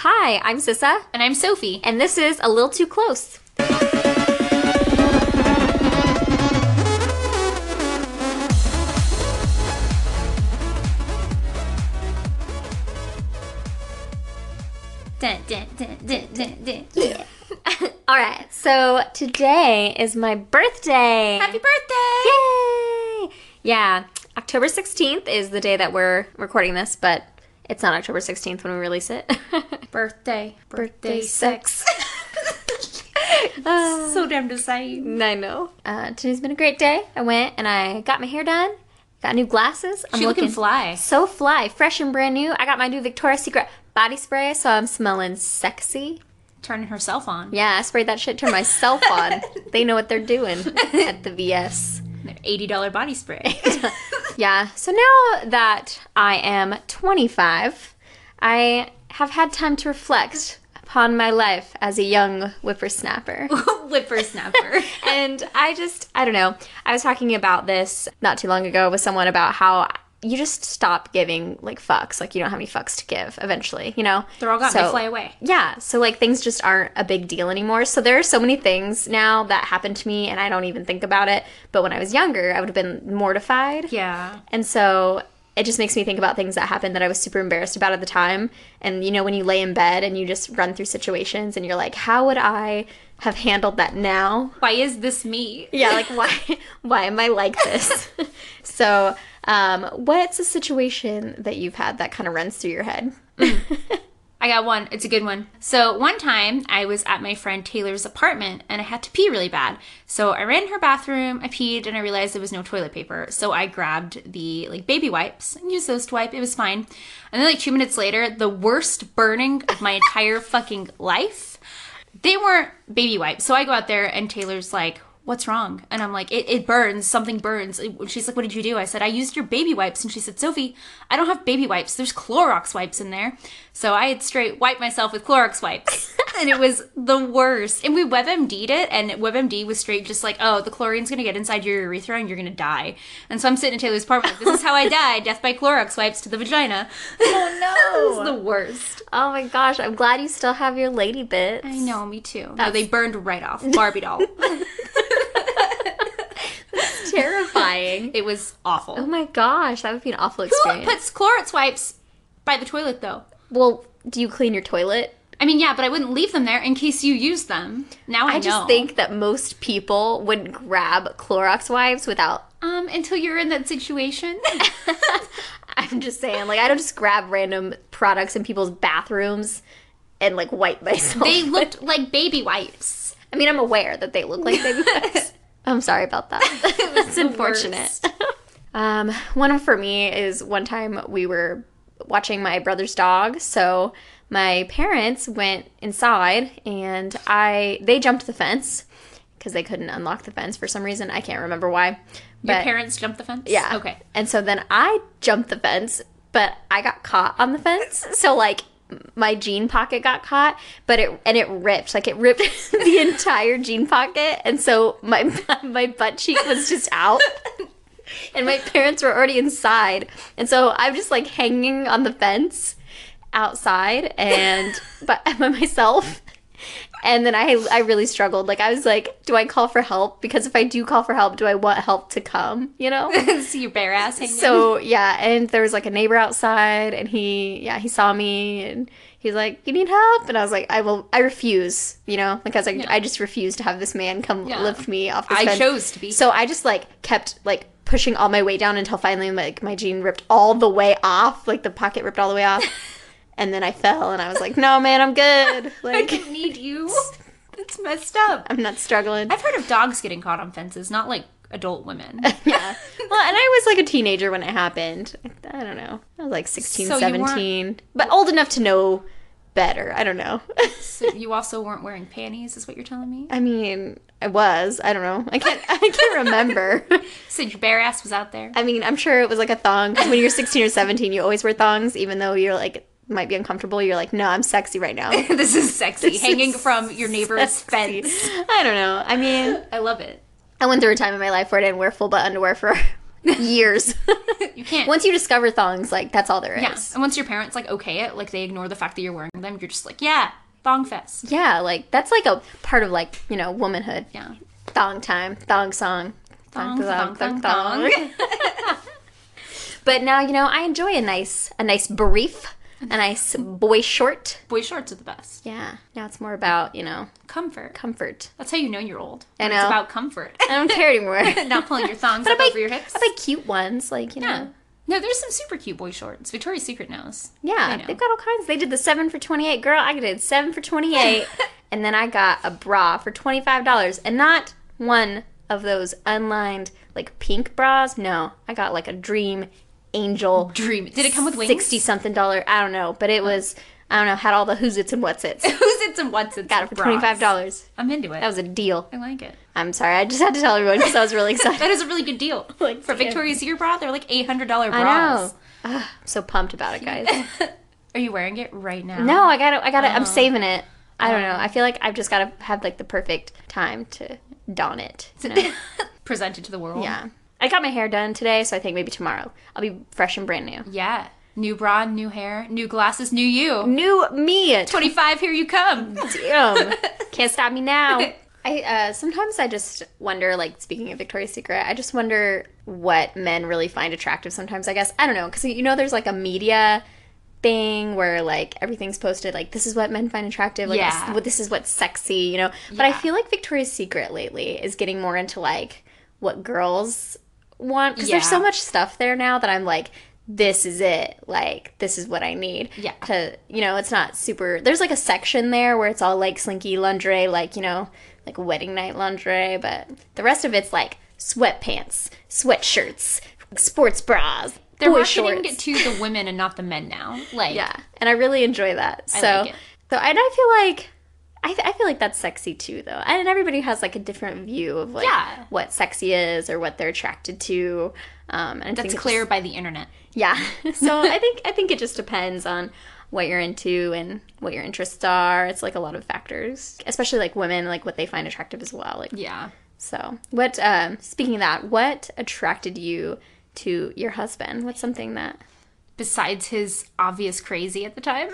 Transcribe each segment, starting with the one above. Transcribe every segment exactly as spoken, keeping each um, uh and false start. Hi, I'm Sissa. And I'm Sophie. And this is A Little Too Close. Dun, dun, dun, dun, dun, dun. Yeah. All right, so today is my birthday. Happy birthday! Yay! Yeah, October sixteenth is the day that we're recording this, but it's not October sixteenth when we release it. Birthday. Birthday sex. uh, so damn exciting. I know. Uh, today's been a great day. I went and I got my hair done. Got new glasses. I'm she looking, looking fly. So fly. Fresh and brand new. I got my new Victoria's Secret body spray, so I'm smelling sexy. Turning herself on. Yeah, I sprayed that shit, turned myself on. They know what they're doing at the V S. Their eighty dollar body spray. Yeah, so now that I am twenty-five, I have had time to reflect upon my life as a young whippersnapper. Whippersnapper. And I just, I don't know, I was talking about this not too long ago with someone about how you just stop giving, like, fucks. Like, you don't have any fucks to give eventually, you know? They're all gone. So, they fly away. Yeah. So, like, things just aren't a big deal anymore. So there are so many things now that happen to me, and I don't even think about it. But when I was younger, I would have been mortified. Yeah. And so it just makes me think about things that happened that I was super embarrassed about at the time. And, you know, when you lay in bed and you just run through situations and you're like, how would I have handled that now? Why is this me? Yeah, like, why, why am I like this? So... Um, what's a situation that you've had that kind of runs through your head? I got one. It's a good one. So one time I was at my friend Taylor's apartment and I had to pee really bad. So I ran in her bathroom, I peed, and I realized there was no toilet paper. So I grabbed the like baby wipes and used those to wipe. It was fine. And then like two minutes later, the worst burning of my entire fucking life. They weren't baby wipes. So I go out there and Taylor's like, what's wrong? And I'm like, it, it burns. Something burns. She's like, what did you do? I said, I used your baby wipes. And she said, Sophie, I don't have baby wipes. There's Clorox wipes in there. So I had straight wiped myself with Clorox wipes. And it was the worst. And we WebMD'd it. And WebMD was straight just like, oh, the chlorine's going to get inside your urethra and you're going to die. And so I'm sitting in Taylor's apartment. This is how I die. Death by Clorox wipes to the vagina. Oh, no. It was the worst. Oh, my gosh. I'm glad you still have your lady bits. I know. Me too. That's... No, they burned right off. Barbie doll. Terrifying. It was awful. Oh my gosh, that would be an awful experience. Who puts Clorox wipes by the toilet though? Well, do you clean your toilet? I mean, yeah, but I wouldn't leave them there in case you use them. Now I, I know. I just think that most people wouldn't grab Clorox wipes without... Um, until you're in that situation. I'm just saying, like, I don't just grab random products in people's bathrooms and, like, wipe myself. They looked like baby wipes. I mean, I'm aware that they look like baby wipes. I'm sorry about that. It's unfortunate. Um, one for me is one time we were watching my brother's dog. So my parents went inside and I they jumped the fence because they couldn't unlock the fence for some reason. I can't remember why. But, your parents jumped the fence? Yeah. Okay. And so then I jumped the fence, but I got caught on the fence. So like my jean pocket got caught, but it and it ripped like it ripped the entire jean pocket, and so my my butt cheek was just out, and my parents were already inside, and so I'm just like hanging on the fence outside and by, by myself, and then I I really struggled. Like I was like, do I call for help? Because if I do call for help, do I want help to come? You know, see your bare ass hanging. So yeah, and there was like a neighbor outside, and he yeah he saw me, and he's like, you need help? And I was like, I will, I refuse. You know, like I was like, yeah. I just refuse to have this man come yeah. lift me off. This I fence. chose to be. So I just like kept like pushing all my weight down until finally like my jean ripped all the way off, like the pocket ripped all the way off. And then I fell, and I was like, no, man, I'm good. Like, I didn't need you. It's messed up. I'm not struggling. I've heard of dogs getting caught on fences, not, like, adult women. Yeah. Well, and I was, like, a teenager when it happened. I don't know. I was, like, sixteen, so seventeen. But old enough to know better. I don't know. So you also weren't wearing panties, is what you're telling me? I mean, I was. I don't know. I can't I can't remember. So your bare ass was out there? I mean, I'm sure it was, like, a thong. When you're sixteen or seventeen, you always wear thongs, even though you're, like... might be uncomfortable, you're like, no, I'm sexy right now. This is sexy. This Hanging is from your neighbor's sexy. fence. I don't know. I mean, I love it. I went through a time in my life where I didn't wear full butt underwear for years. You can't. Once you discover thongs, like, that's all there is. Yeah. And once your parents, like, okay it, like, they ignore the fact that you're wearing them, you're just like, yeah, thong fest. Yeah, like, that's, like, a part of, like, you know, womanhood. Yeah. Thong time. Thong song. Thong, thong, thong, thong. thong, thong. thong. But now, you know, I enjoy a nice, a nice brief. A nice boy short. Boy shorts are the best. Yeah. Now it's more about, you know. Comfort. Comfort. That's how you know you're old. I know. It's about comfort. I don't care anymore. Not pulling your thongs up over your hips. I buy cute ones, like, you yeah. know. No, there's some super cute boy shorts. Victoria's Secret knows. Yeah. Know. They've got all kinds. They did the seven for twenty-eight. Girl, I did seven for twenty-eight. And then I got a bra for twenty-five dollars. And not one of those unlined, like, pink bras. No. I got, like, a dream angel dream. Did it come with wings? sixty something dollar, I don't know, but it was, I don't know, had all the who's its and what's its. Who's its and what's its. Got it for twenty-five dollars. I'm into it. That was a deal. I like it. I'm sorry, I just had to tell everyone because I was really excited. That is a really good deal. Like, for Victoria's Secret bra, they're like eight hundred dollar bras. I know. Ugh, I'm so pumped about it, guys. Are you wearing it right now? No, I got it. I got it. Oh. I'm saving it. I don't know. I feel like I've just got to have, like, the perfect time to don it. You know? Present it to the world. Yeah. I got my hair done today, so I think maybe tomorrow I'll be fresh and brand new. Yeah. New bra, new hair, new glasses, new you. New me. twenty-five, here you come. Damn. Can't stop me now. I uh, sometimes I just wonder, like, speaking of Victoria's Secret, I just wonder what men really find attractive sometimes, I guess. I don't know, because, you know, there's, like, a media thing where, like, everything's posted, like, this is what men find attractive. Like, yeah. This, this is what's sexy, you know. Yeah. But I feel like Victoria's Secret lately is getting more into, like, what girls want, because yeah. there's so much stuff there now that I'm like, this is it, like, this is what I need. Yeah. To, you know, it's not super, there's like a section there where it's all like slinky lingerie, like, you know, like wedding night lingerie, but the rest of it's like sweatpants, sweatshirts, sports bras. They're marketing it to the women and not the men now. Like, yeah, and I really enjoy that. So, I like it. So and I feel like I, th- I feel like that's sexy, too, though. And everybody has, like, a different view of, like, yeah. what sexy is or what they're attracted to. Um, and that's clear just by the internet. Yeah. So I think I think it just depends on what you're into and what your interests are. It's, like, a lot of factors. Especially, like, women, like, what they find attractive as well. Like, yeah. So, what, um, speaking of that, what attracted you to your husband? What's something that, besides his obvious crazy at the time,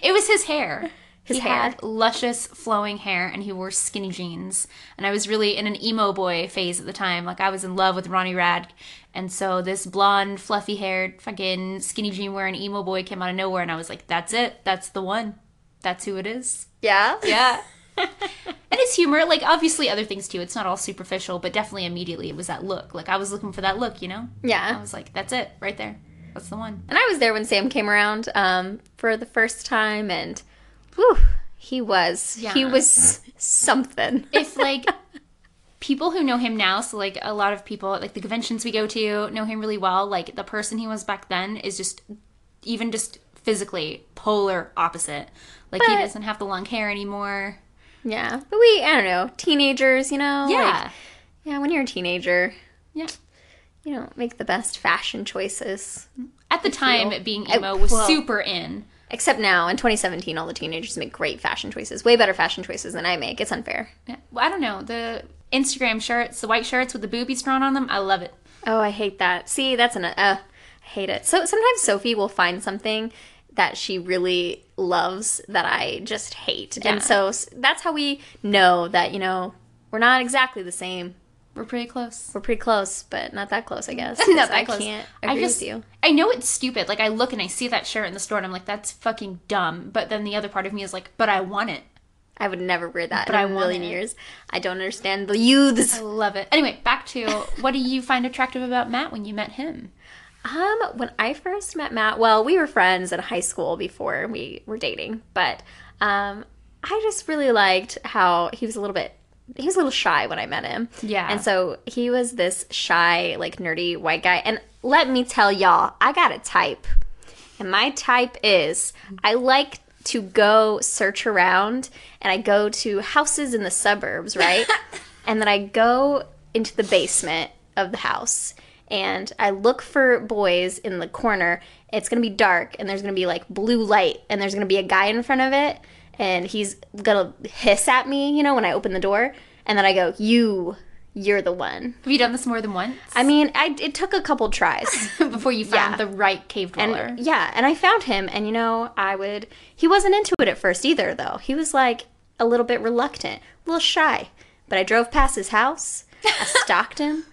it was his hair. His he hair. had luscious, flowing hair, and he wore skinny jeans. And I was really in an emo boy phase at the time. Like, I was in love with Ronnie Radd. And so this blonde, fluffy-haired, fucking skinny jean-wearing emo boy came out of nowhere. And I was like, that's it. That's the one. That's who it is. Yeah? Yeah. And his humor. Like, obviously other things, too. It's not all superficial, but definitely immediately it was that look. Like, I was looking for that look, you know? Yeah. I was like, that's it. Right there. That's the one. And I was there when Sam came around um, for the first time, and whew, he was. Yeah. He was something. If, like, people who know him now, so, like, a lot of people, like, the conventions we go to know him really well, like, the person he was back then is just, even just physically, polar opposite. Like, but he doesn't have the long hair anymore. Yeah. But we, I don't know, teenagers, you know? Yeah. Like, yeah, when you're a teenager. Yeah. You don't make the best fashion choices. At the time, feel. being emo I, was well, super in. Except now, in twenty seventeen, all the teenagers make great fashion choices. Way better fashion choices than I make. It's unfair. Yeah. Well, I don't know. The Instagram shirts, the white shirts with the boobies drawn on them, I love it. Oh, I hate that. See, that's an... Uh, I hate it. So sometimes Sophie will find something that she really loves that I just hate. Yeah. And so that's how we know that, you know, we're not exactly the same. We're pretty close. We're pretty close, but not that close, I guess. Not that I close. Can't agree I just, with you. I know it's stupid. Like, I look and I see that shirt in the store, and I'm like, that's fucking dumb. But then the other part of me is like, but I want it. I would never wear that but in I a million it. years. I don't understand the youths. I love it. Anyway, back to, what do you find attractive about Matt when you met him? Um, when I first met Matt, well, we were friends in high school before we were dating. But um, I just really liked how he was a little bit... He was a little shy when I met him. Yeah. And so he was this shy, like, nerdy white guy. And let me tell y'all, I got a type. And my type is, I like to go search around, and I go to houses in the suburbs, right? And then I go into the basement of the house, and I look for boys in the corner. It's going to be dark, and there's going to be, like, blue light, and there's going to be a guy in front of it. And he's gonna hiss at me, you know, when I open the door. And then I go, you, you're the one. Have you done this more than once? I mean, I, it took a couple tries. Before you found yeah. the right cave dweller. And, yeah, and I found him, and you know, I would... He wasn't into it at first either, though. He was, like, a little bit reluctant, a little shy. But I drove past his house, I stalked him,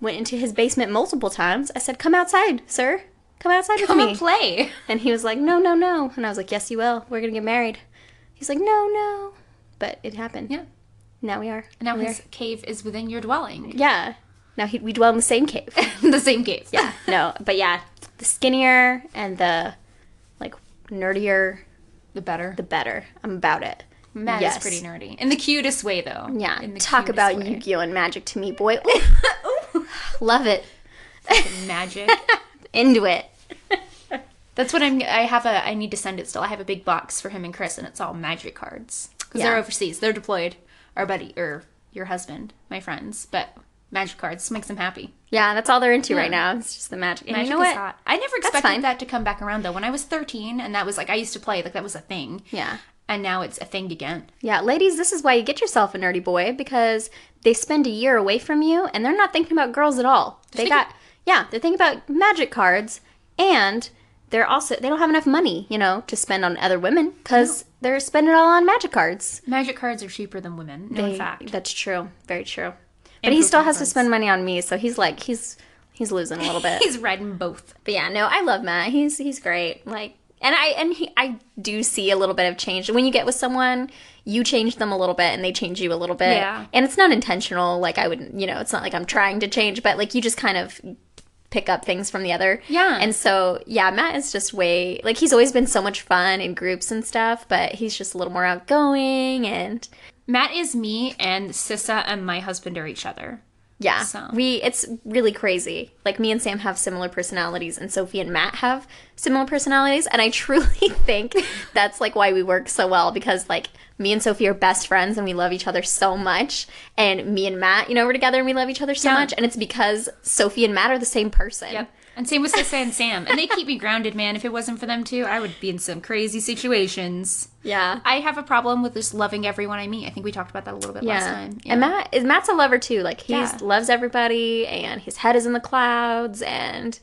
went into his basement multiple times. I said, come outside, sir. Come outside with me. Come and play. And he was like, no, no, no. And I was like, yes, you will. We're going to get married. He's like, no, no. But it happened. Yeah. Now we are. And now his cave is within your dwelling. Yeah. Now he, we dwell in the same cave. The same cave. Yeah. No. But yeah, the skinnier and the, like, nerdier. The better. The better. I'm about it. Matt yes. is pretty nerdy. In the cutest way, though. Yeah. In the Talk about way. Yu-Gi-Oh! And magic to me, boy. Ooh. Ooh. Love it. Fucking magic. Into it. That's what I'm, I have a, I need to send it still. I have a big box for him and Chris, and it's all magic cards. Because yeah. they're overseas. They're deployed. Our buddy, or your husband, my friends, but magic cards makes them happy. Yeah, that's all they're into yeah. right now. It's just the magic. And magic, you know, is hot. I never expected that to come back around, though. When I was thirteen, and that was like, I used to play, like that was a thing. Yeah. And now it's a thing again. Yeah, ladies, this is why you get yourself a nerdy boy, because they spend a year away from you, and they're not thinking about girls at all. Just they got, yeah, they're thinking about magic cards, and they're also, they don't have enough money, you know, to spend on other women, because... No. They're spending it all on magic cards. Magic cards are cheaper than women, no they, fact. That's true. Very true. But and he still has cards. To spend money on me, so he's like, he's he's losing a little bit. He's riding both. But yeah, no, I love Matt. He's he's great. Like, and I and he, I do see a little bit of change. When you get with someone, you change them a little bit, and they change you a little bit. Yeah. And it's not intentional. Like, I would, you know, it's not like I'm trying to change, but, like, you just kind of... pick up things from the other. Yeah. And so, yeah, Matt is just way, like, he's always been so much fun in groups and stuff, but he's just a little more outgoing. And Matt is me, and Sissa and my husband are each other. Yeah. So. We, it's really crazy. Like, me and Sam have similar personalities, and Sophie and Matt have similar personalities, and I truly think that's, like, why we work so well, because, like, me and Sophie are best friends, and we love each other so much. And me and Matt, you know, we're together, and we love each other so yeah. much. And it's because Sophie and Matt are the same person. Yep. And same with Sissa and Sam. And they keep me grounded, man. If it wasn't for them two, I would be in some crazy situations. Yeah. I have a problem with just loving everyone I meet. I think we talked about that a little bit yeah. last time. Yeah. And Matt is Matt's a lover, too. Like, he yeah. loves everybody, and his head is in the clouds, and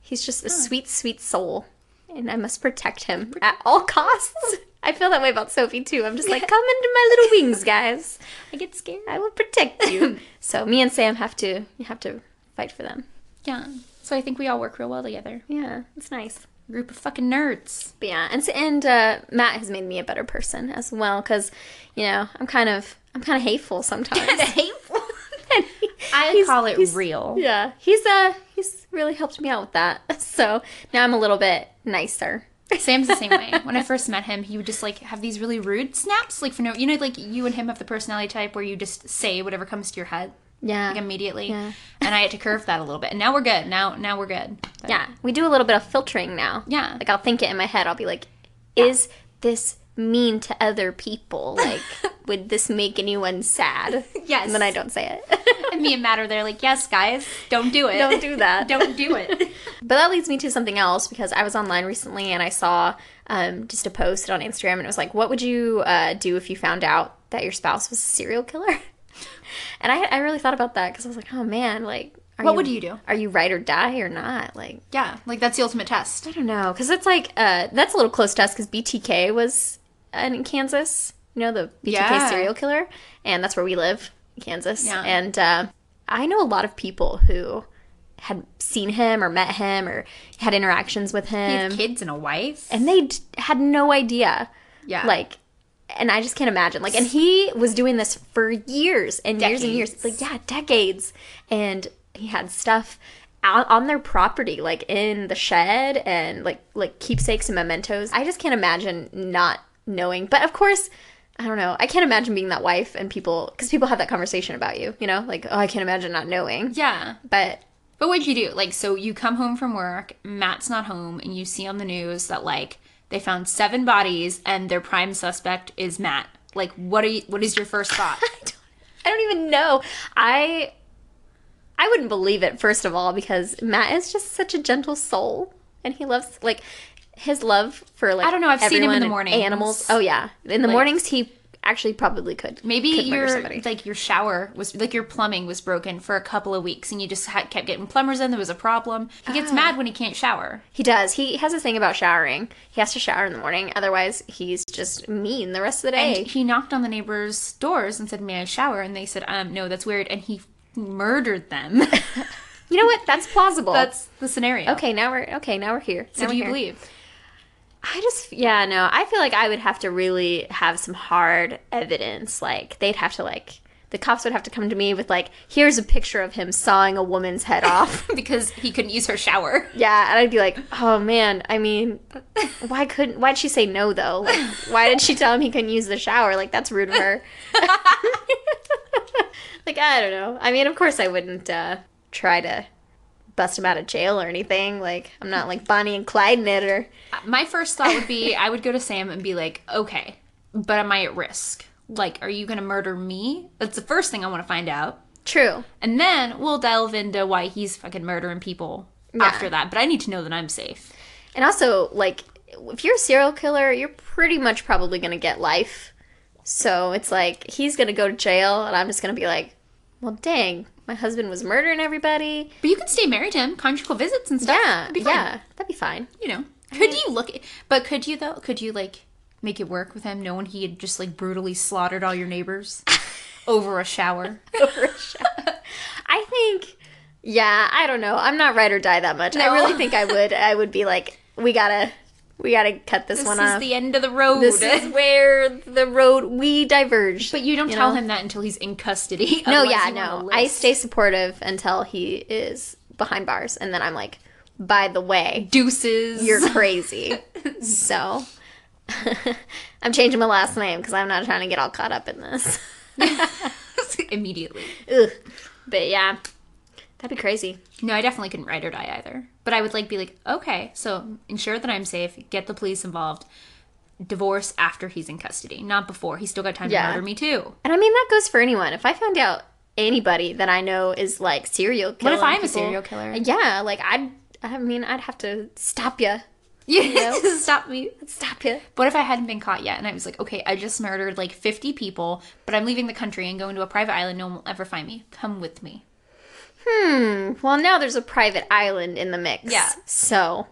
he's just a huh. sweet, sweet soul. And I must protect him at all costs. I feel that way about Sophie, too. I'm just like, come into my little wings, guys. I get scared. I will protect you. So me and Sam have to have to fight for them. Yeah. So I think we all work real well together. Yeah. It's nice. Group of fucking nerds. But yeah. And, and uh, Matt has made me a better person as well, because, you know, I'm kind of I'm kind of hateful sometimes. Kind of hateful? he, I call it real. Yeah. He's uh, he's really helped me out with that. So now I'm a little bit nicer. Sam's the same way. When I first met him, he would just, like, have these really rude snaps, like, for no, you know, like, you and him have the personality type where you just say whatever comes to your head. Yeah. Like, immediately. Yeah. And I had to curve that a little bit. And now we're good. Now now we're good. But yeah. We do a little bit of filtering now. Yeah. Like, I'll think it in my head. I'll be like, is yeah. this mean to other people? Like, would this make anyone sad? Yes. And then I don't say it. And me and Matt are there like, yes, guys, don't do it. Don't do that. Don't do it. But that leads me to something else, because I was online recently and I saw um, just a post on Instagram, and it was like, what would you uh, do if you found out that your spouse was a serial killer? And I, I really thought about that, because I was like, oh, man, like, are what you, would you do? Are you ride or die or not? Like, yeah, like, that's the ultimate test. I don't know, because it's like, uh, that's a little close to us, because B T K was in Kansas, you know, the B T K yeah. serial killer, and that's where we live. Kansas. Yeah. And uh, I know a lot of people who had seen him or met him or had interactions with him. He had kids and a wife. And they d- had no idea. Yeah. Like, and I just can't imagine. Like, and he was doing this for years and decades. years and years. It's like, yeah, decades. And he had stuff out on their property, like in the shed, and like like keepsakes and mementos. I just can't imagine not knowing. But of course, I don't know. I can't imagine being that wife and people, because people have that conversation about you, you know? Like, oh, I can't imagine not knowing. Yeah. But. But what'd you do? Like, so you come home from work, Matt's not home, and you see on the news that, like, they found seven bodies and their prime suspect is Matt. Like, what are you, what is your first thought? I, don't, I don't even know. I, I wouldn't believe it, first of all, because Matt is just such a gentle soul, and he loves, like, his love for, like, I don't know, I've seen him in the mornings. Animals. Oh, yeah. In the like, mornings, he actually probably could. Maybe could your like your shower was like your plumbing was broken for a couple of weeks, and you just ha- kept getting plumbers in. There was a problem. He gets ah. mad when he can't shower. He does. He has a thing about showering. He has to shower in the morning, otherwise he's just mean the rest of the day. And he knocked on the neighbors' doors and said, "May I shower?" And they said, "Um, no, that's weird." And he murdered them. You know what? That's plausible. That's the scenario. Okay, now we're okay. Now we're here. So now do you here. believe? I just, yeah, no. I feel like I would have to really have some hard evidence. Like, they'd have to, like, the cops would have to come to me with, like, here's a picture of him sawing a woman's head off. Because he couldn't use her shower. Yeah, and I'd be like, oh, man, I mean, why couldn't, why'd she say no, though? Like, why did she tell him he couldn't use the shower? Like, that's rude of her. Like, I don't know. I mean, of course I wouldn't uh, try to bust him out of jail or anything. Like, I'm not like Bonnie and Clyde it or... My first thought would be, I would go to Sam and be like, okay, but am I at risk? Like, are you going to murder me? That's the first thing I want to find out. True. And then we'll delve into why he's fucking murdering people yeah. after that. But I need to know that I'm safe. And also, like, if you're a serial killer, you're pretty much probably going to get life. So it's like, he's going to go to jail and I'm just going to be like, well, dang. My husband was murdering everybody. But you could stay married to him, conjugal visits and stuff. Yeah, that'd be fine. yeah, that'd be fine. You know, could I mean, you look? At, but could you though? Could you like make it work with him, knowing he had just like brutally slaughtered all your neighbors over a shower? Over a shower. I think. Yeah, I don't know. I'm not ride or die that much. No. I really think I would. I would be like, we gotta, we gotta cut this, this one off. This is the end of the road. This is where the road we diverge. But you don't you tell know? him that until he's in custody. No, yeah, no. I stay supportive until he is behind bars, and then I'm like, by the way, deuces, you're crazy. So I'm changing my last name because I'm not trying to get all caught up in this immediately. Ugh. But yeah, that'd be crazy. No, I definitely couldn't ride or die either. But I would like be like, okay, so ensure that I'm safe, get the police involved, divorce after he's in custody, not before. He's still got time yeah. to murder me too. And I mean, that goes for anyone. If I found out anybody that I know is like serial killer. What if I'm people, a serial killer? Yeah, like I'd, I mean, I'd have to stop ya. Yeah, you know? Stop me. Stop ya. What if I hadn't been caught yet and I was like, okay, I just murdered like fifty people, but I'm leaving the country and going to a private island. No one will ever find me. Come with me. Hmm. Well, now there's a private island in the mix. Yeah. So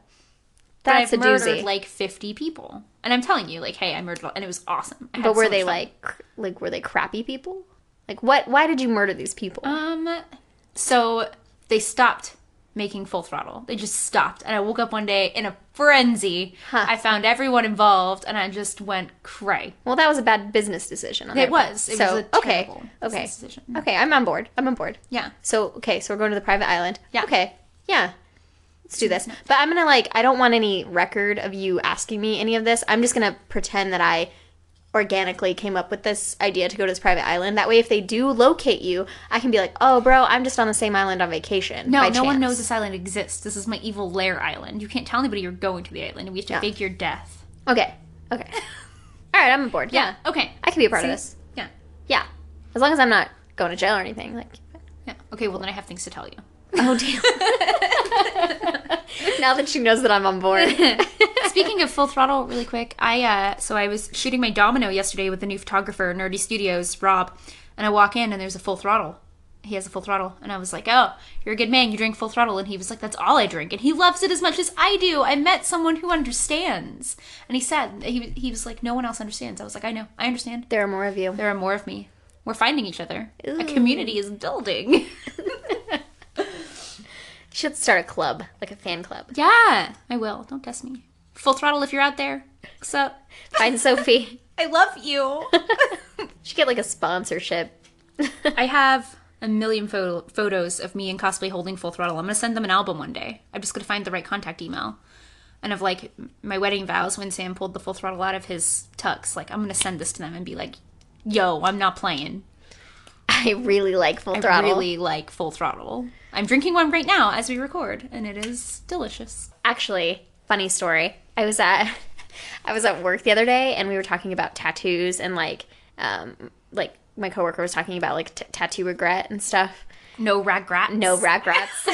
that's but I've a doozy. Murdered like fifty people, and I'm telling you, like, hey, I murdered, and it was awesome. I but were so they like, cr- like, were they crappy people? Like, what? Why did you murder these people? Um. So they stopped making Full Throttle. They just stopped, and I woke up one day in a frenzy. Huh. I found everyone involved, and I just went cray. Well, that was a bad business decision. On it was. It so, was a terrible okay, okay, business decision. Okay, I'm on board. I'm on board. Yeah. So, okay, so we're going to the private island. Yeah. Okay. Yeah. Let's do this. But I'm going to, like, I don't want any record of you asking me any of this. I'm just going to pretend that I organically came up with this idea to go to this private island. That way, if they do locate you, I can be like, oh, bro, I'm just on the same island on vacation. No, no chance. One knows this island exists. This is my evil lair island. You can't tell anybody you're going to the island. We have to no. fake your death. Okay. Okay. All right, I'm on board. Yeah. yeah. Okay. I can be a part See? of this. Yeah. Yeah. As long as I'm not going to jail or anything. Like. Yeah. Okay, well, then I have things to tell you. Oh, damn. Now that she knows that I'm on board. Speaking of Full Throttle, really quick, I uh, so I was shooting my domino yesterday with the new photographer, Nerdy Studios, Rob, and I walk in and there's a Full Throttle. He has a Full Throttle, and I was like, "Oh, you're a good man. You drink Full Throttle," and he was like, "That's all I drink," and he loves it as much as I do. I met someone who understands, and he said he he was like, "No one else understands." I was like, "I know, I understand." There are more of you. There are more of me. We're finding each other. Ooh. A community is building. Should start a club, like a fan club. Yeah, I will. Don't test me. Full Throttle, if you're out there, what's up? Find Sophie. I love you. Should get like a sponsorship. I have a million pho- photos of me in cosplay holding Full Throttle. I'm gonna send them an album one day. I'm just gonna find the right contact email. And of like my wedding vows, when Sam pulled the Full Throttle out of his tux, like I'm gonna send this to them and be like, "Yo, I'm not playing. I really like Full I Throttle. I really like Full Throttle. I'm drinking one right now as we record, and it is delicious." Actually, funny story. I was at I was at work the other day, and we were talking about tattoos, and like um, like my coworker was talking about like t- tattoo regret and stuff. No regrets. No regrets.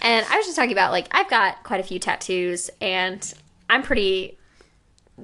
And I was just talking about like I've got quite a few tattoos, and I'm pretty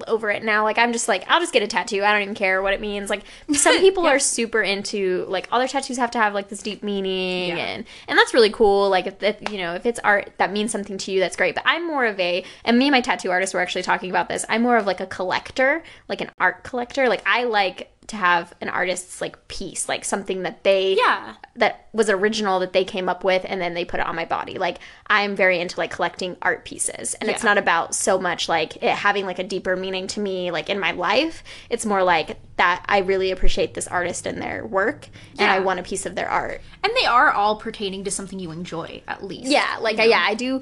over it now. Like, I'm just like, I'll just get a tattoo. I don't even care what it means. Like, some people yeah. are super into, like, all their tattoos have to have, like, this deep meaning. Yeah. And, and that's really cool. Like, if, if, you know, if it's art that means something to you, that's great. But I'm more of a, and me and my tattoo artist were actually talking about this, I'm more of, like, a collector, like an art collector. Like, I like to have an artist's, like, piece, like, something that they, yeah. that was original, that they came up with, and then they put it on my body. Like, I'm very into, like, collecting art pieces. And yeah. it's not about so much, like, it having, like, a deeper meaning to me, like, in my life. It's more like that I really appreciate this artist and their work, yeah. and I want a piece of their art. And they are all pertaining to something you enjoy, at least. Yeah, like, you know? I, yeah, I do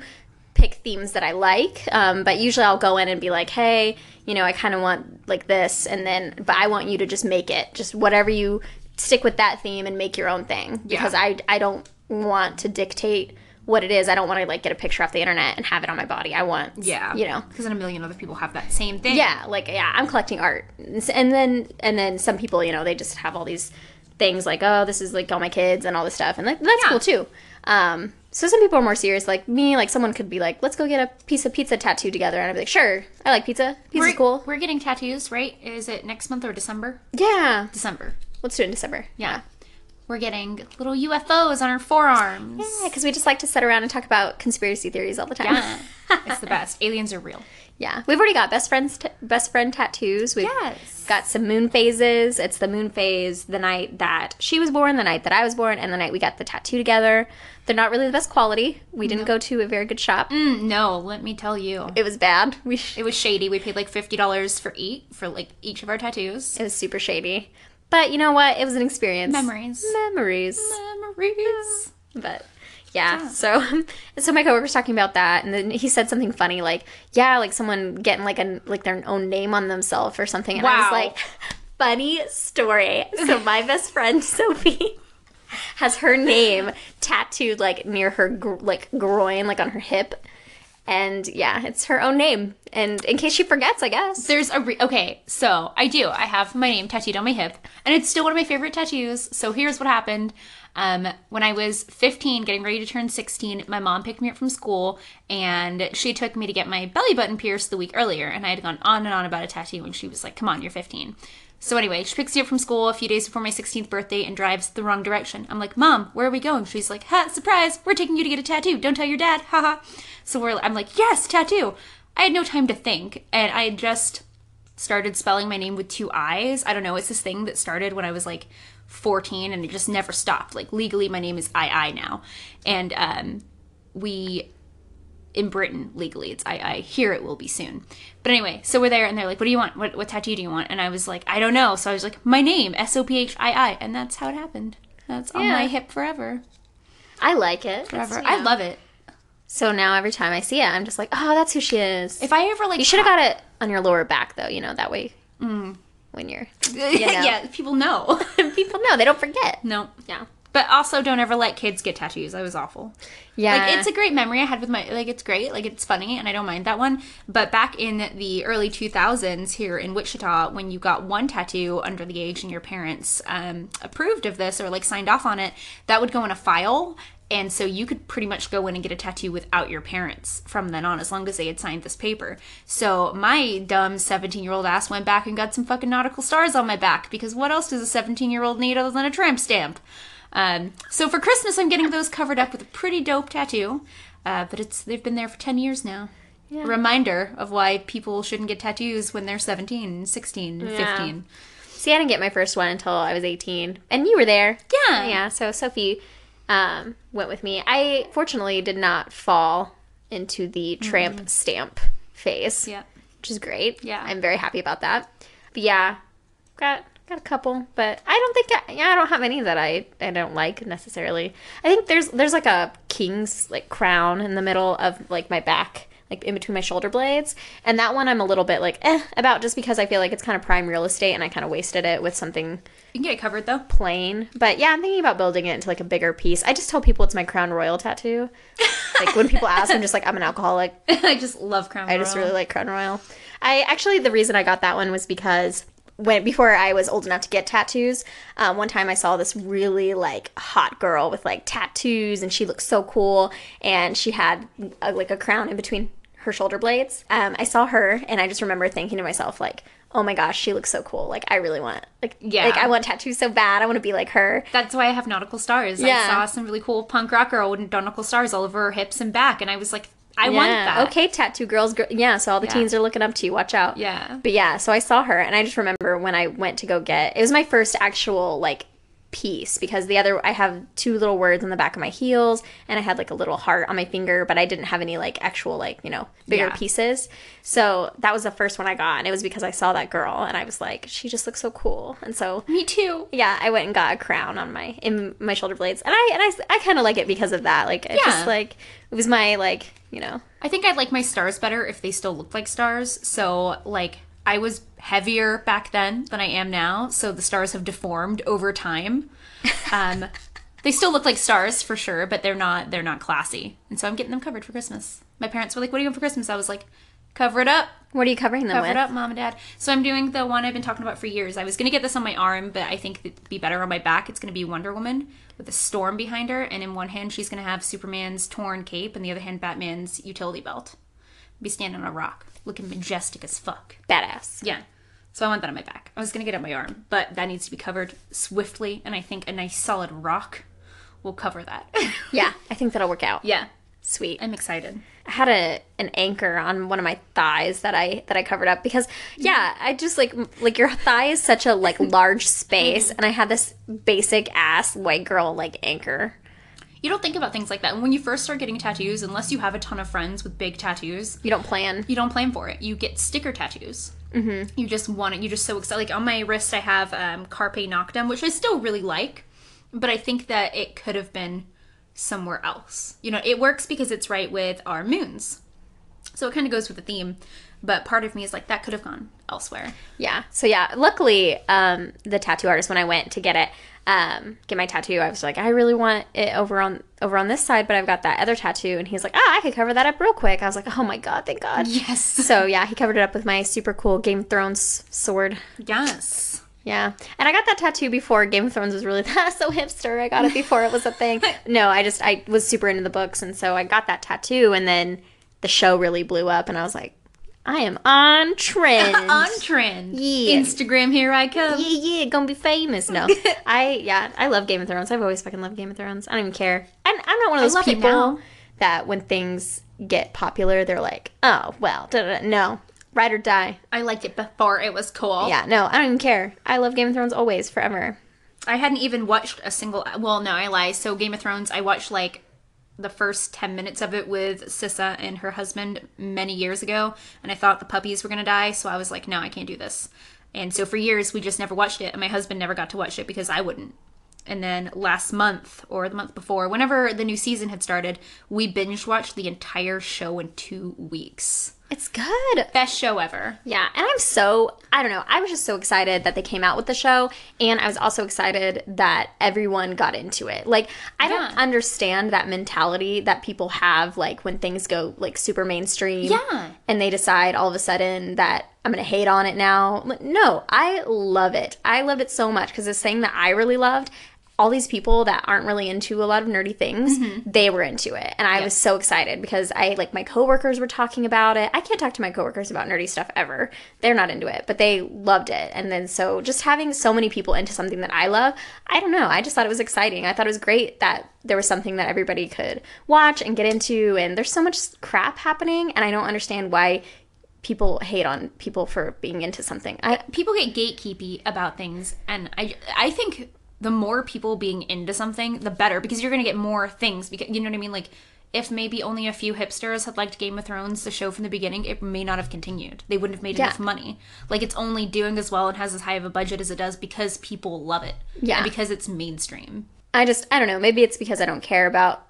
pick themes that I like, um, but usually I'll go in and be like, hey, you know, I kind of want, like, this, and then, but I want you to just make it, just whatever you, stick with that theme and make your own thing, because yeah. I, I don't want to dictate what it is. I don't want to, like, get a picture off the internet and have it on my body. I want, yeah, you know, because then a million other people have that same thing. Yeah, like, yeah, I'm collecting art, and then, and then some people, you know, they just have all these things, like, oh, this is, like, all my kids and all this stuff, and, like, that's yeah. cool, too. Um, so some people are more serious, like me. Like, someone could be like, let's go get a piece of pizza tattoo together, and I'd be like, sure, I like pizza. Pizza's cool. We're getting tattoos, right? Is it next month or December? Yeah. December. Let's do it in December. Yeah. yeah. We're getting little U F Os on our forearms. Yeah, because we just like to sit around and talk about conspiracy theories all the time. Yeah. It's the best. Aliens are real. Yeah. We've already got best friends, t- best friend tattoos. We've yes. got some moon phases. It's the moon phase the night that she was born, the night that I was born, and the night we got the tattoo together. They're not really the best quality. We didn't no. go to a very good shop. Mm, no, let me tell you. It was bad. We sh- It was shady. We paid like fifty dollars for eight, for like each of our tattoos. It was super shady. But you know what? It was an experience. Memories. Memories. Memories. But yeah, yeah. so so my coworker was talking about that, and then he said something funny, like, yeah, like someone getting like a like their own name on themselves or something. And wow. I was like, funny story. So my best friend Sophie has her name tattooed like near her gro- like groin, like on her hip. And yeah, it's her own name. And in case she forgets, I guess. There's a re- okay, so I do. I have my name tattooed on my hip, and it's still one of my favorite tattoos. So here's what happened. Um, when I was fifteen, getting ready to turn sixteen, my mom picked me up from school, and she took me to get my belly button pierced the week earlier. And I had gone on and on about a tattoo, and she was like, "Come on, you're fifteen." So anyway, she picks me up from school a few days before my sixteenth birthday and drives the wrong direction. I'm like, "Mom, where are we going?" She's like, "Ha, surprise! We're taking you to get a tattoo. Don't tell your dad." Ha ha. So we're, I'm like, "Yes, tattoo." I had no time to think, and I had just started spelling my name with two I's. I don't know, it's this thing that started when I was like fourteen, and it just never stopped. Like, legally, my name is I I now, and um, we. In Britain, legally, it's I I. Here it will be soon. But anyway, so we're there, and they're like, "What do you want? What, what tattoo do you want?" And I was like, "I don't know." So I was like, "My name, S O P H I I." And that's how it happened. That's yeah. on my hip forever. I like it. Forever. You know. I love it. So now every time I see it, I'm just like, oh, that's who she is. If I ever, like... You should have got it on your lower back, though, you know, that way mm. when you're... You know. Yeah, people know. People know. They don't forget. No. Yeah. But also, don't ever let kids get tattoos. I was awful. Yeah. Like, it's a great memory I had with my... Like, it's great. Like, it's funny, and I don't mind that one. But back in the early two thousands here in Wichita, when you got one tattoo under the age and your parents um, approved of this or, like, signed off on it, that would go in a file. And so you could pretty much go in and get a tattoo without your parents from then on, as long as they had signed this paper. So my dumb seventeen-year-old ass went back and got some fucking nautical stars on my back, because what else does a seventeen-year-old need other than a tramp stamp? Um, so for Christmas, I'm getting those covered up with a pretty dope tattoo, uh, but it's they've been there for ten years now. Yeah. A reminder of why people shouldn't get tattoos when they're seventeen, sixteen, yeah. fifteen. See, I didn't get my first one until I was eighteen, and you were there. Yeah. Yeah, so Sophie um, went with me. I, fortunately, did not fall into the tramp mm-hmm. stamp phase, yeah. which is great. Yeah. I'm very happy about that. But yeah, got... Got a couple, but I don't think I, yeah, I don't have any that I, I don't like necessarily. I think there's there's like a king's like crown in the middle of like my back, like in between my shoulder blades, and that one I'm a little bit like eh about, just because I feel like it's kind of prime real estate and I kind of wasted it with something. You can get it covered though. Plain, but yeah, I'm thinking about building it into like a bigger piece. I just tell people it's my Crown Royal tattoo. Like when people ask, I'm just like, I'm an alcoholic. I just love Crown Royal. I just really like Crown Royal. I actually the reason I got that one was because. When before I was old enough to get tattoos, um, one time I saw this really like hot girl with like tattoos, and she looked so cool, and she had a, like a crown in between her shoulder blades. Um, I saw her, and I just remember thinking to myself, like, oh my gosh, she looks so cool. Like, I really want, like, yeah. like I want tattoos so bad. I want to be like her. That's why I have nautical stars. Yeah. I saw some really cool punk rock girl with nautical stars all over her hips and back, and I was like, I yeah. want that. Okay, tattoo girls. Gr- yeah, so all the yeah. teens are looking up to you. Watch out. Yeah. But yeah, so I saw her, and I just remember when I went to go get, it was my first actual, like, piece, because the other, I have two little words on the back of my heels, and I had like a little heart on my finger, but I didn't have any like actual, like, you know, bigger yeah. pieces. So that was the first one I got, and it was because I saw that girl, and I was like, she just looks so cool. And so me too. Yeah, I went and got a crown on my in my shoulder blades, and I and I, I kind of like it because of that. Like, it yeah. just like it was my like you know. I think I'd like my stars better if they still looked like stars. So like. I was heavier back then than I am now, so the stars have deformed over time. Um, they still look like stars for sure, but they're not they're not classy. And so I'm getting them covered for Christmas. My parents were like, "What are you going for Christmas?" I was like, "Cover it up." What are you covering them Cover with? Cover it up, Mom and Dad. So I'm doing the one I've been talking about for years. I was going to get this on my arm, but I think it'd be better on my back. It's going to be Wonder Woman with a storm behind her, and in one hand she's going to have Superman's torn cape, and the other hand Batman's utility belt. I'll be standing on a rock. Looking majestic as fuck. Badass. Yeah. So I want that on my back. I was going to get it on my arm, but that needs to be covered swiftly, and I think a nice solid rock will cover that. Yeah. I think that'll work out. Yeah. Sweet. I'm excited. I had a an anchor on one of my thighs that I that I covered up because, yeah, I just, like, like your thigh is such a, like, large space, and I had this basic-ass white girl, like, anchor. You don't think about things like that. And when you first start getting tattoos, unless you have a ton of friends with big tattoos. You don't plan. You don't plan for it. You get sticker tattoos. Mm-hmm. You just want it. You're just so excited. Like, on my wrist, I have um, Carpe Noctem, which I still really like. But I think that it could have been somewhere else. You know, it works because it's right with our moons. So it kind of goes with the theme. But part of me is like, that could have gone elsewhere. Yeah. So, yeah. Luckily, um, the tattoo artist, when I went to get it, Um, get my tattoo, I was like, I really want it over on over on this side, but I've got that other tattoo. And he's like, ah, I could cover that up real quick. I was like, oh my God, thank God. Yes. So yeah, he covered it up with my super cool Game of Thrones sword. Yes. Yeah. And I got that tattoo before Game of Thrones was really so hipster. I got it before it was a thing. No, I just, I was super into the books. And so I got that tattoo, and then the show really blew up, and I was like, I am on trend. On trend. Yeah. Instagram, here I come. Yeah, yeah, gonna be famous. No. I, yeah, I love Game of Thrones. I've always fucking loved Game of Thrones. I don't even care. I'm, I'm not one of those people that when things get popular, they're like, oh, well, da, da, da. No. Ride or die. I liked it before it was cool. Yeah, no, I don't even care. I love Game of Thrones always, forever. I hadn't even watched a single, well, no, I lie. So Game of Thrones, I watched like the first ten minutes of it with Sissa and her husband many years ago, and I thought the puppies were gonna die, so I was like, no, I can't do this. And so for years we just never watched it, and my husband never got to watch it because I wouldn't. And then last month, or the month before, whenever the new season had started, we binge watched the entire show in two weeks. It's good. Best show ever. Yeah. And I'm so, I don't know, I was just so excited that they came out with the show, and I was also excited that everyone got into it. Like, I yeah. don't understand that mentality that people have, like, when things go, like, super mainstream. Yeah. And they decide all of a sudden that I'm going to hate on it now. No, I love it. I loved it so much, because this thing that I really loved, all these people that aren't really into a lot of nerdy things, mm-hmm. they were into it. And I yep. was so excited because I, like, my coworkers were talking about it. I can't talk to my coworkers about nerdy stuff ever. They're not into it, but they loved it. And then so just having so many people into something that I love, I don't know. I just thought it was exciting. I thought it was great that there was something that everybody could watch and get into. And there's so much crap happening, and I don't understand why people hate on people for being into something. I, people get gatekeepy about things, and I, I think the more people being into something, the better, because you're going to get more things. Because, you know what I mean? Like, if maybe only a few hipsters had liked Game of Thrones, the show, from the beginning, it may not have continued. They wouldn't have made yeah. enough money. Like, it's only doing as well and has as high of a budget as it does because people love it. Yeah. And because it's mainstream. I just, I don't know. Maybe it's because I don't care about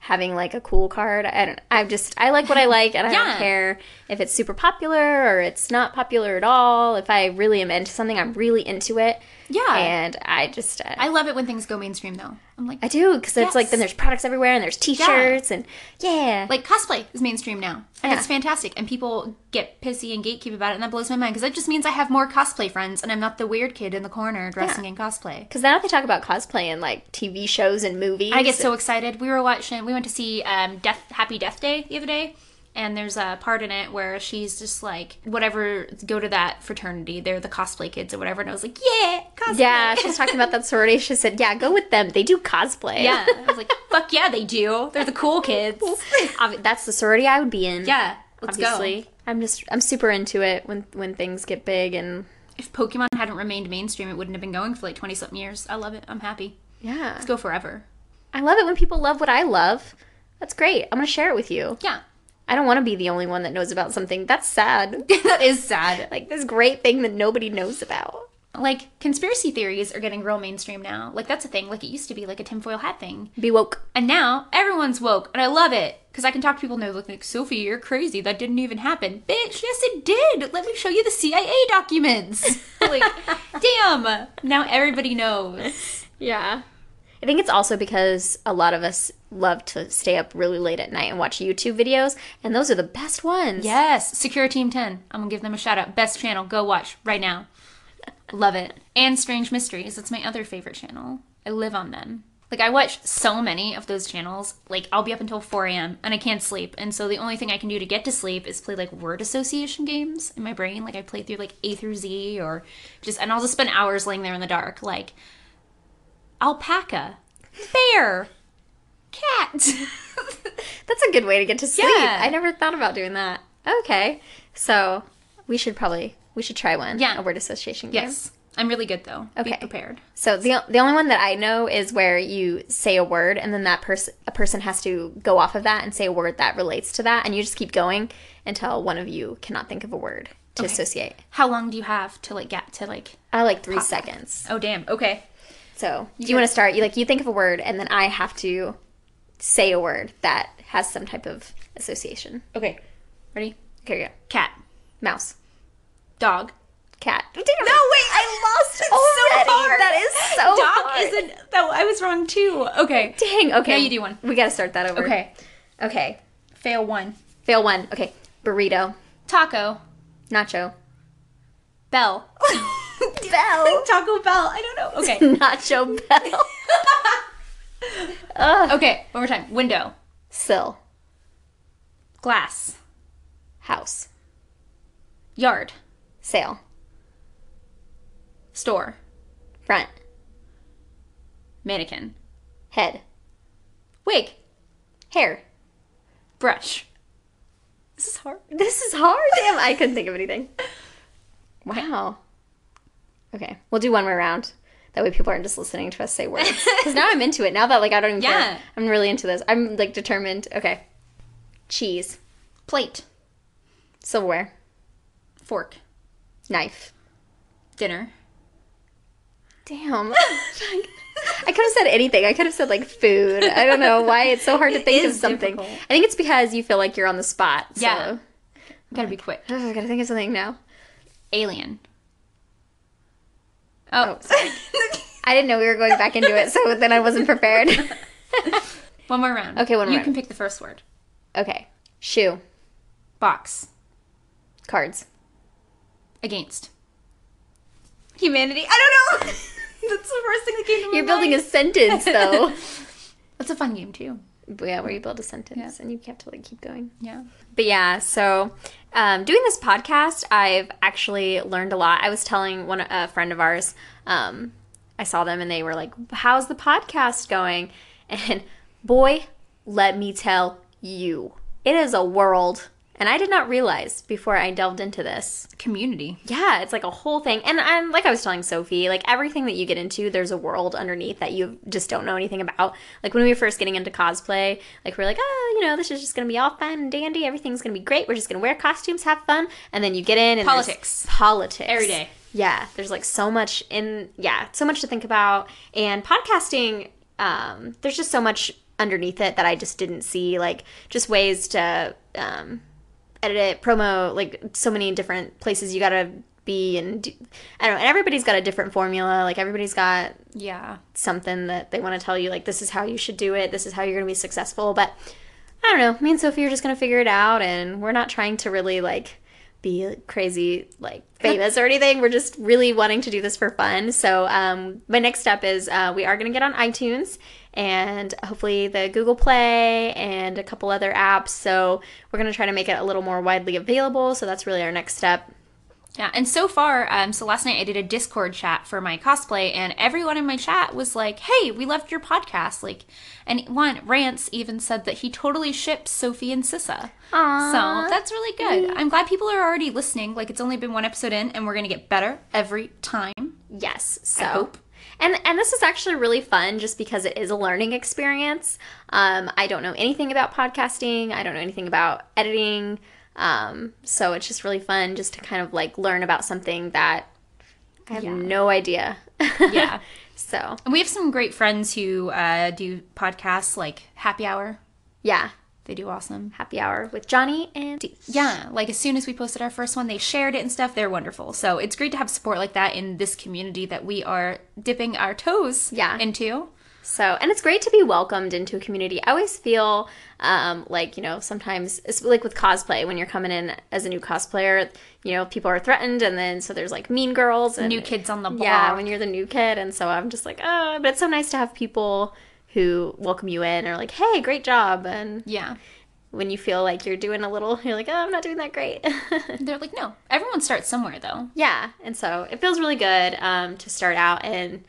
having, like, a cool card. I don't know. I just, I like what I like, and I yeah. don't care if it's super popular or it's not popular at all. If I really am into something, I'm really into it. Yeah. And I just... Uh, I love it when things go mainstream, though. I'm like... I do, because yes. it's like, then there's products everywhere, and there's t-shirts, yeah. and... Yeah. Like, cosplay is mainstream now. And yeah. it's fantastic. And people get pissy and gatekeep about it, and that blows my mind, because that just means I have more cosplay friends, and I'm not the weird kid in the corner dressing yeah. in cosplay. Because now they talk about cosplay in, like, T V shows and movies. I get so excited. We were watching... We went to see um, Death Happy Death Day the other day, And there's a part in it where she's just like, whatever, go to that fraternity. They're the cosplay kids or whatever. And I was like, yeah, cosplay. Yeah, she's talking about that sorority. She said, yeah, go with them. They do cosplay. Yeah. I was like, fuck yeah, they do. They're the cool kids. That's the sorority I would be in. Yeah, let's obviously. Go. I'm just, I'm super into it when, when things get big. And if Pokemon hadn't remained mainstream, it wouldn't have been going for like twenty-something years. I love it. I'm happy. Yeah. Let's go forever. I love it when people love what I love. That's great. I'm going to share it with you. Yeah. I don't want to be the only one that knows about something. That's sad. That is sad. Like, this great thing that nobody knows about. Like, conspiracy theories are getting real mainstream now. Like, that's a thing. Like, it used to be, like, a tinfoil hat thing. Be woke. And now, everyone's woke. And I love it. Because I can talk to people and they're like, Sophie, you're crazy. That didn't even happen. Bitch, yes, it did. Let me show you the C I A documents. Like, damn. Now everybody knows. Yeah. I think it's also because a lot of us love to stay up really late at night and watch YouTube videos, and those are the best ones. Yes. Secure Team ten. I'm going to give them a shout out. Best channel. Go watch right now. Love it. And Strange Mysteries. That's my other favorite channel. I live on them. Like, I watch so many of those channels. Like, I'll be up until four a.m. and I can't sleep. And so the only thing I can do to get to sleep is play, like, word association games in my brain. Like, I play through, like, A through Z or just, and I'll just spend hours laying there in the dark, like, alpaca, bear, cat. That's a good way to get to sleep. Yeah. I never thought about doing that. Okay. So we should probably, we should try one. Yeah. A word association game. Yes. I'm really good, though. Okay. Be prepared. So the the only one that I know is where you say a word, and then that person a person has to go off of that and say a word that relates to that, and you just keep going until one of you cannot think of a word to okay. associate. How long do you have to, like, get to, like... I like three seconds. Up. Oh, damn. Okay. So, do you want to start? You like you think of a word, and then I have to say a word that has some type of association. Okay. Ready? Okay, here we go. Cat. Mouse. Dog. Cat. No, wait, I lost it already. So hard. That is so Dog hard. Dog isn't... No, I was wrong, too. Okay. Dang, okay. Now you do one. We got to start that over. Okay. Okay. Fail one. Fail one. Okay. Burrito. Taco. Nacho. Bell. Bell. Taco Bell. I don't know. Okay. Nacho Bell. uh, okay. One more time. Window. Sill. Glass. House. Yard. Sale. Store. Front. Mannequin. Head. Wig. Hair. Brush. This is hard. This is hard. Damn, I couldn't think of anything. Wow. Okay, we'll do one more round. That way people aren't just listening to us say words. Because now I'm into it. Now that, like, I don't even yeah. care. I'm really into this. I'm, like, determined. Okay. Cheese. Plate. Silverware. Fork. Knife. Dinner. Damn. I could have said anything. I could have said, like, food. I don't know why it's so hard to think of something. Difficult. I think it's because you feel like you're on the spot. So. Yeah. Gotta be quick. Ugh, I gotta think of something now. Alien. Oh, oh I didn't know we were going back into it, so then I wasn't prepared. One more round. Okay, one more You round. Can pick the first word. Okay. Shoe. Box. Cards. Against. Humanity. I don't know! That's the first thing that came to my You're mind. Building a sentence, though. That's a fun game, too. Yeah, where you build a sentence yeah. and you have to, like, keep going. Yeah. But yeah, so... Um, doing this podcast, I've actually learned a lot. I was telling one a friend of ours, um, I saw them and they were like, how's the podcast going? And boy, let me tell you, it is a world. And I did not realize before I delved into this. Community. Yeah, it's like a whole thing. And I'm, like I was telling Sophie, like everything that you get into, there's a world underneath that you just don't know anything about. Like when we were first getting into cosplay, like we were like, oh, you know, this is just going to be all fun and dandy. Everything's going to be great. We're just going to wear costumes, have fun. And then you get in and politics. Politics. Every day. Yeah, there's like so much in, yeah, so much to think about. And podcasting, um, there's just so much underneath it that I just didn't see, like just ways to... Um, edit it, promo, like, so many different places you gotta be and do, I don't know, and everybody's got a different formula, like, everybody's got yeah something that they want to tell you, like, this is how you should do it, this is how you're gonna be successful, but I don't know, me and Sophie are just gonna figure it out, and we're not trying to really, like, be crazy, like famous or anything. We're just really wanting to do this for fun. So um, my next step is uh, we are going to get on iTunes and hopefully the Google Play and a couple other apps. So we're going to try to make it a little more widely available. So that's really our next step. Yeah, and so far, um, so last night I did a Discord chat for my cosplay, and everyone in my chat was like, hey, we loved your podcast. Like, and one, Rance even said that he totally ships Sophie and Sissa. Aww. So that's really good. I'm glad people are already listening. Like, it's only been one episode in, and we're going to get better every time. Yes, so. I hope. And and this is actually really fun just because it is a learning experience. Um, I don't know anything about podcasting. I don't know anything about editing. Um, so it's just really fun just to kind of like learn about something that I have yeah. no idea. Yeah. So. And we have some great friends who uh, do podcasts like Happy Hour. Yeah. They do awesome. Happy Hour with Johnny and Dee. Yeah. Like as soon as we posted our first one, they shared it and stuff. They're wonderful. So it's great to have support like that in this community that we are dipping our toes yeah. into. So, and it's great to be welcomed into a community. I always feel um, like, you know, sometimes, it's like with cosplay, when you're coming in as a new cosplayer, you know, people are threatened, and then, so there's, like, mean girls. And new kids on the block. Yeah, when you're the new kid, and so I'm just like, oh, but it's so nice to have people who welcome you in, and are like, hey, great job, and yeah. When you feel like you're doing a little, you're like, oh, I'm not doing that great. They're like, no, everyone starts somewhere, though. Yeah, and so it feels really good um, to start out and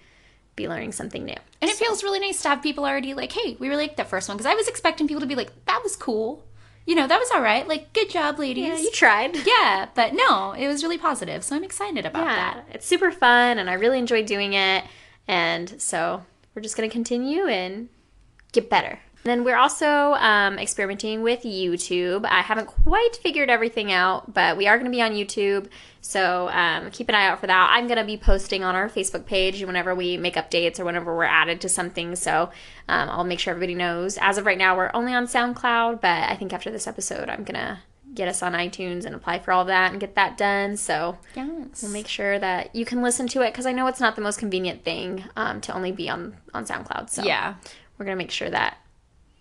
be learning something new. And it feels really nice to have people already like, hey, we really liked that first one. Because I was expecting people to be like, that was cool. You know, that was all right. Like, good job, ladies. Yeah, you tried. Yeah, but no, it was really positive. So I'm excited about yeah, that. It's super fun, and I really enjoy doing it. And so we're just going to continue and get better. And then we're also um, experimenting with YouTube. I haven't quite figured everything out, but we are going to be on YouTube. So um, keep an eye out for that. I'm going to be posting on our Facebook page whenever we make updates or whenever we're added to something. So um, I'll make sure everybody knows. As of right now, we're only on SoundCloud, but I think after this episode, I'm going to get us on iTunes and apply for all that and get that done. So yes. We'll make sure that you can listen to it, because I know it's not the most convenient thing um, to only be on, on SoundCloud. So yeah. We're going to make sure that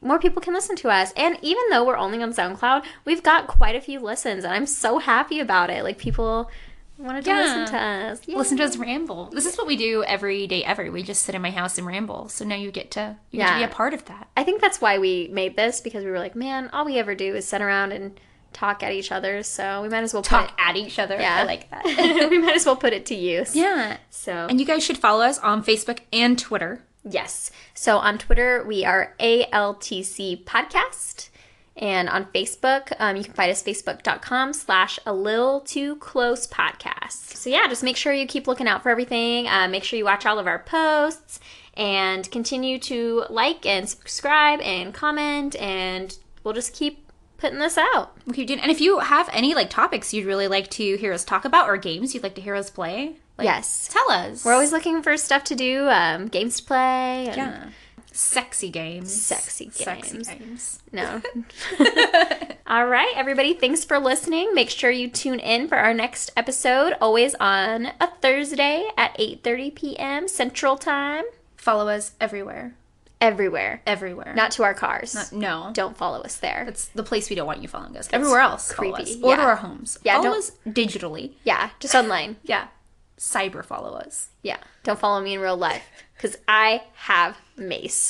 more people can listen to us. And even though we're only on SoundCloud, we've got quite a few listens, and I'm so happy about it. Like, people wanted to yeah. listen to us. Yay. Listen to us ramble. This is what we do every day ever. We just sit in my house and ramble. So now you get to you yeah. get to be a part of that. I think that's why we made this, because we were like, man, all we ever do is sit around and talk at each other, so we might as well talk put it, at each other. Yeah, I like that. We might as well put it to use. Yeah. So, and you guys should follow us on Facebook and Twitter. Yes. So on Twitter, we are A L T C Podcast. And on Facebook, um, you can find us facebook.com slash a little too close podcast. So yeah, just make sure you keep looking out for everything. Uh, make sure you watch all of our posts and continue to like and subscribe and comment. And we'll just keep putting this out. We'll keep doing. And if you have any like topics you'd really like to hear us talk about, or games you'd like to hear us play, like, yes. Tell us. We're always looking for stuff to do, um, games to play. And yeah. Sexy games. Sexy games. Sexy games. No. All right, everybody. Thanks for listening. Make sure you tune in for our next episode, always on a Thursday at eight thirty p.m. Central Time. Follow us everywhere. Everywhere. Everywhere. Not to our cars. Not, no. Don't follow us there. That's the place we don't want you following us. That's everywhere else. Creepy. Follow us. Yeah. Or to our homes. Yeah, follow don't, us digitally. Yeah, just online. Yeah. Cyber follow us. Yeah. Don't follow me in real life, because I have mace.